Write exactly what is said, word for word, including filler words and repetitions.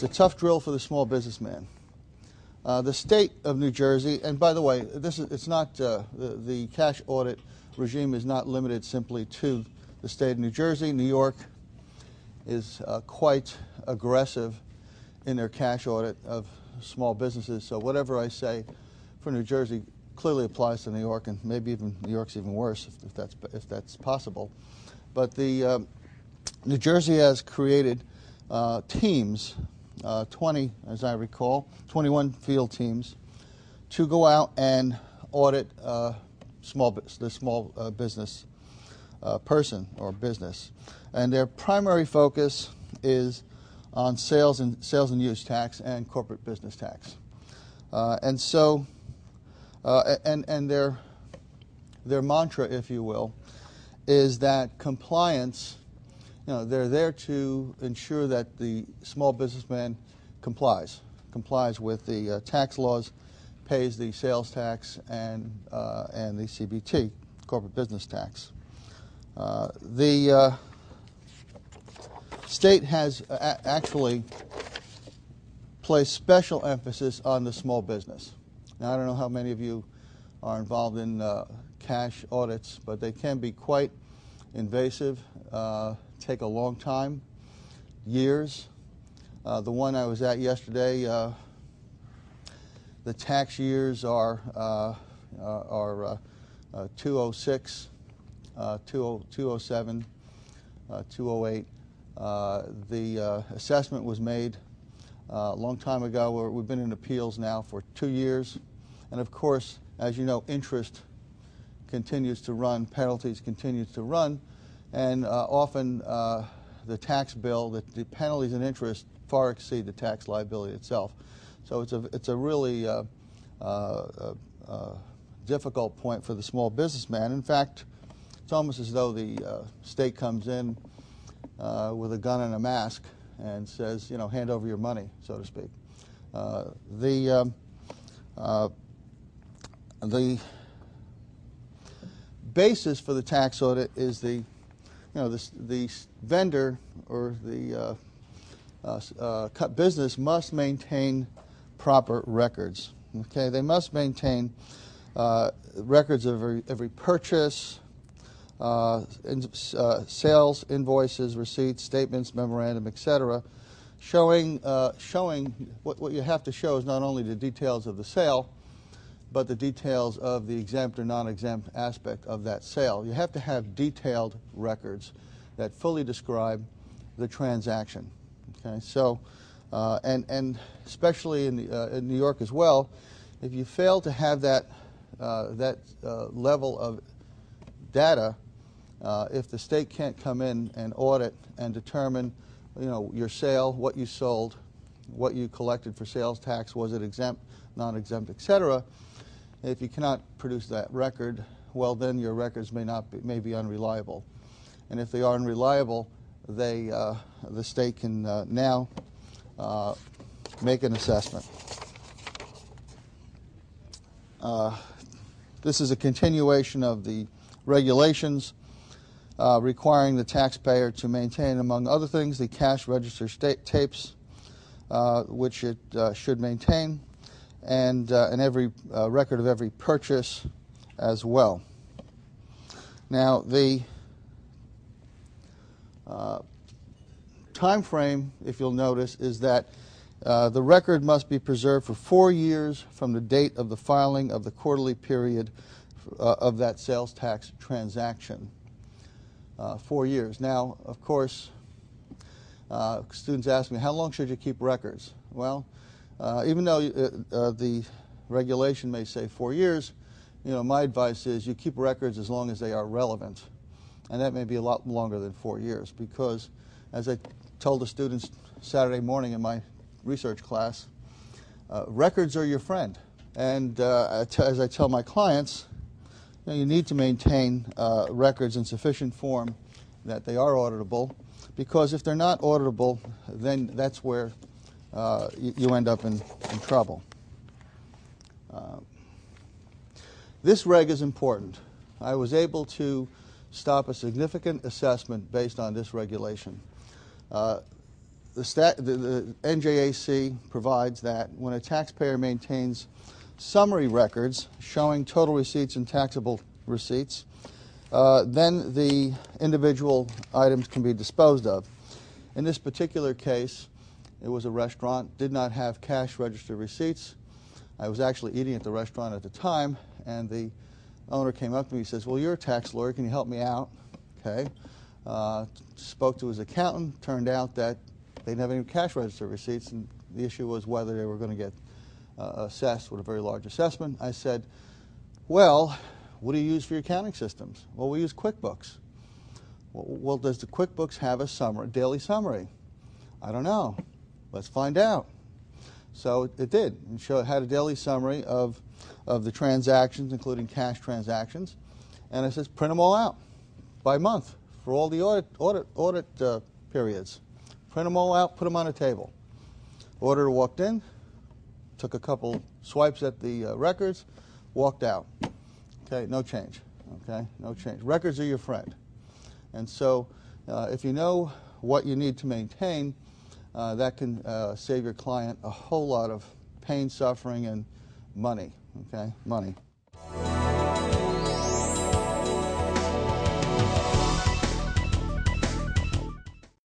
It's a tough drill for the small businessman. Uh, the state of New Jersey, and by the way, this is, it's not uh, the, the cash audit regime is not limited simply to the state of New Jersey. New York is uh, quite aggressive in their cash audit of small businesses. So whatever I say for New Jersey clearly applies to New York, and maybe even New York's even worse if, if that's if that's possible. But the um, New Jersey has created uh, teams, uh, twenty as I recall, twenty-one field teams, to go out and audit uh, small the small uh, business uh, person or business, and their primary focus is on sales and sales and use tax and corporate business tax, uh, and so uh, and and their their mantra, if you will, is that compliance. You know, they're there to ensure that the small businessman complies complies with the uh, tax laws, pays the sales tax and uh, and the C B T, corporate business tax. Uh, the uh, State has a actually placed special emphasis on the small business. Now, I don't know how many of you are involved in uh, cash audits, but they can be quite invasive, uh, take a long time, years. Uh, the one I was at yesterday, uh, the tax years are uh, are uh, uh, two oh six, uh, two oh seven, uh, two oh eight. Uh, the uh, assessment was made uh, a long time ago. We're, we've been in appeals now for two years. And of course, as you know, interest continues to run, penalties continue to run, and uh, often uh, the tax bill, the, the penalties and interest far exceed the tax liability itself. So it's a, it's a really uh, uh, uh, difficult point for the small businessman. In fact, it's almost as though the uh, state comes in Uh, with a gun and a mask and says, you know, hand over your money, so to speak. Uh, the um, uh, the basis for the tax audit is the, you know, the the vendor or the uh, uh, uh, business must maintain proper records. Okay, they must maintain uh, records of every, every purchase. Uh, in, uh, sales, invoices, receipts, statements, memorandum, et cetera, showing uh, showing what, what you have to show is not only the details of the sale, but the details of the exempt or non-exempt aspect of that sale. You have to have detailed records that fully describe the transaction. Okay, so uh, and and especially in the, uh, in New York as well, if you fail to have that uh, that uh, level of data. Uh, if the state can't come in and audit and determine, you know, your sale, what you sold, what you collected for sales tax, was it exempt, non-exempt, et cetera. If you cannot produce that record, well, then your records may not be, may be unreliable. And if they are unreliable, they uh, the state can uh, now uh, make an assessment. Uh, this is a continuation of the regulations. Uh, requiring the taxpayer to maintain, among other things, the cash register state tapes, uh, which it uh, should maintain, and uh, and every uh, record of every purchase as well. Now the uh, time frame, if you'll notice, is that uh, the record must be preserved for four years from the date of the filing of the quarterly period uh, of that sales tax transaction. Uh, four years. Now, of course, uh, students ask me, how long should you keep records? Well, uh, even though uh, uh, the regulation may say four years, you know, my advice is you keep records as long as they are relevant. And that may be a lot longer than four years because, as I told the students Saturday morning in my research class, uh, records are your friend. And uh, as I tell my clients, now you need to maintain uh, records in sufficient form that they are auditable, because if they're not auditable, then that's where uh, you, you end up in, in trouble. Uh, this reg is important. I was able to stop a significant assessment based on this regulation. Uh, The, stat, the, the N J A C provides that when a taxpayer maintains summary records showing total receipts and taxable receipts, uh, then the individual items can be disposed of. In this particular case, it was a restaurant, did not have cash register receipts. I was actually eating at the restaurant at the time, and the owner came up to me and says, well, you're a tax lawyer, can you help me out? Okay. Uh, spoke to his accountant, turned out that they didn't have any cash register receipts, and the issue was whether they were going to get uh, assessed with a very large assessment. I said, well, what do you use for your accounting systems? Well, we use QuickBooks. Well, well does the QuickBooks have a summary, daily summary? I don't know. Let's find out. So it did. And show, it had a daily summary of, of the transactions, including cash transactions. And it says, print them all out by month for all the audit, audit, audit uh, periods. Print them all out, put them on a table. Auditor walked in, took a couple swipes at the uh, records, walked out. Okay, no change. Okay, no change. Records are your friend. And so uh, if you know what you need to maintain, uh, that can uh, save your client a whole lot of pain, suffering, and money. Okay, money.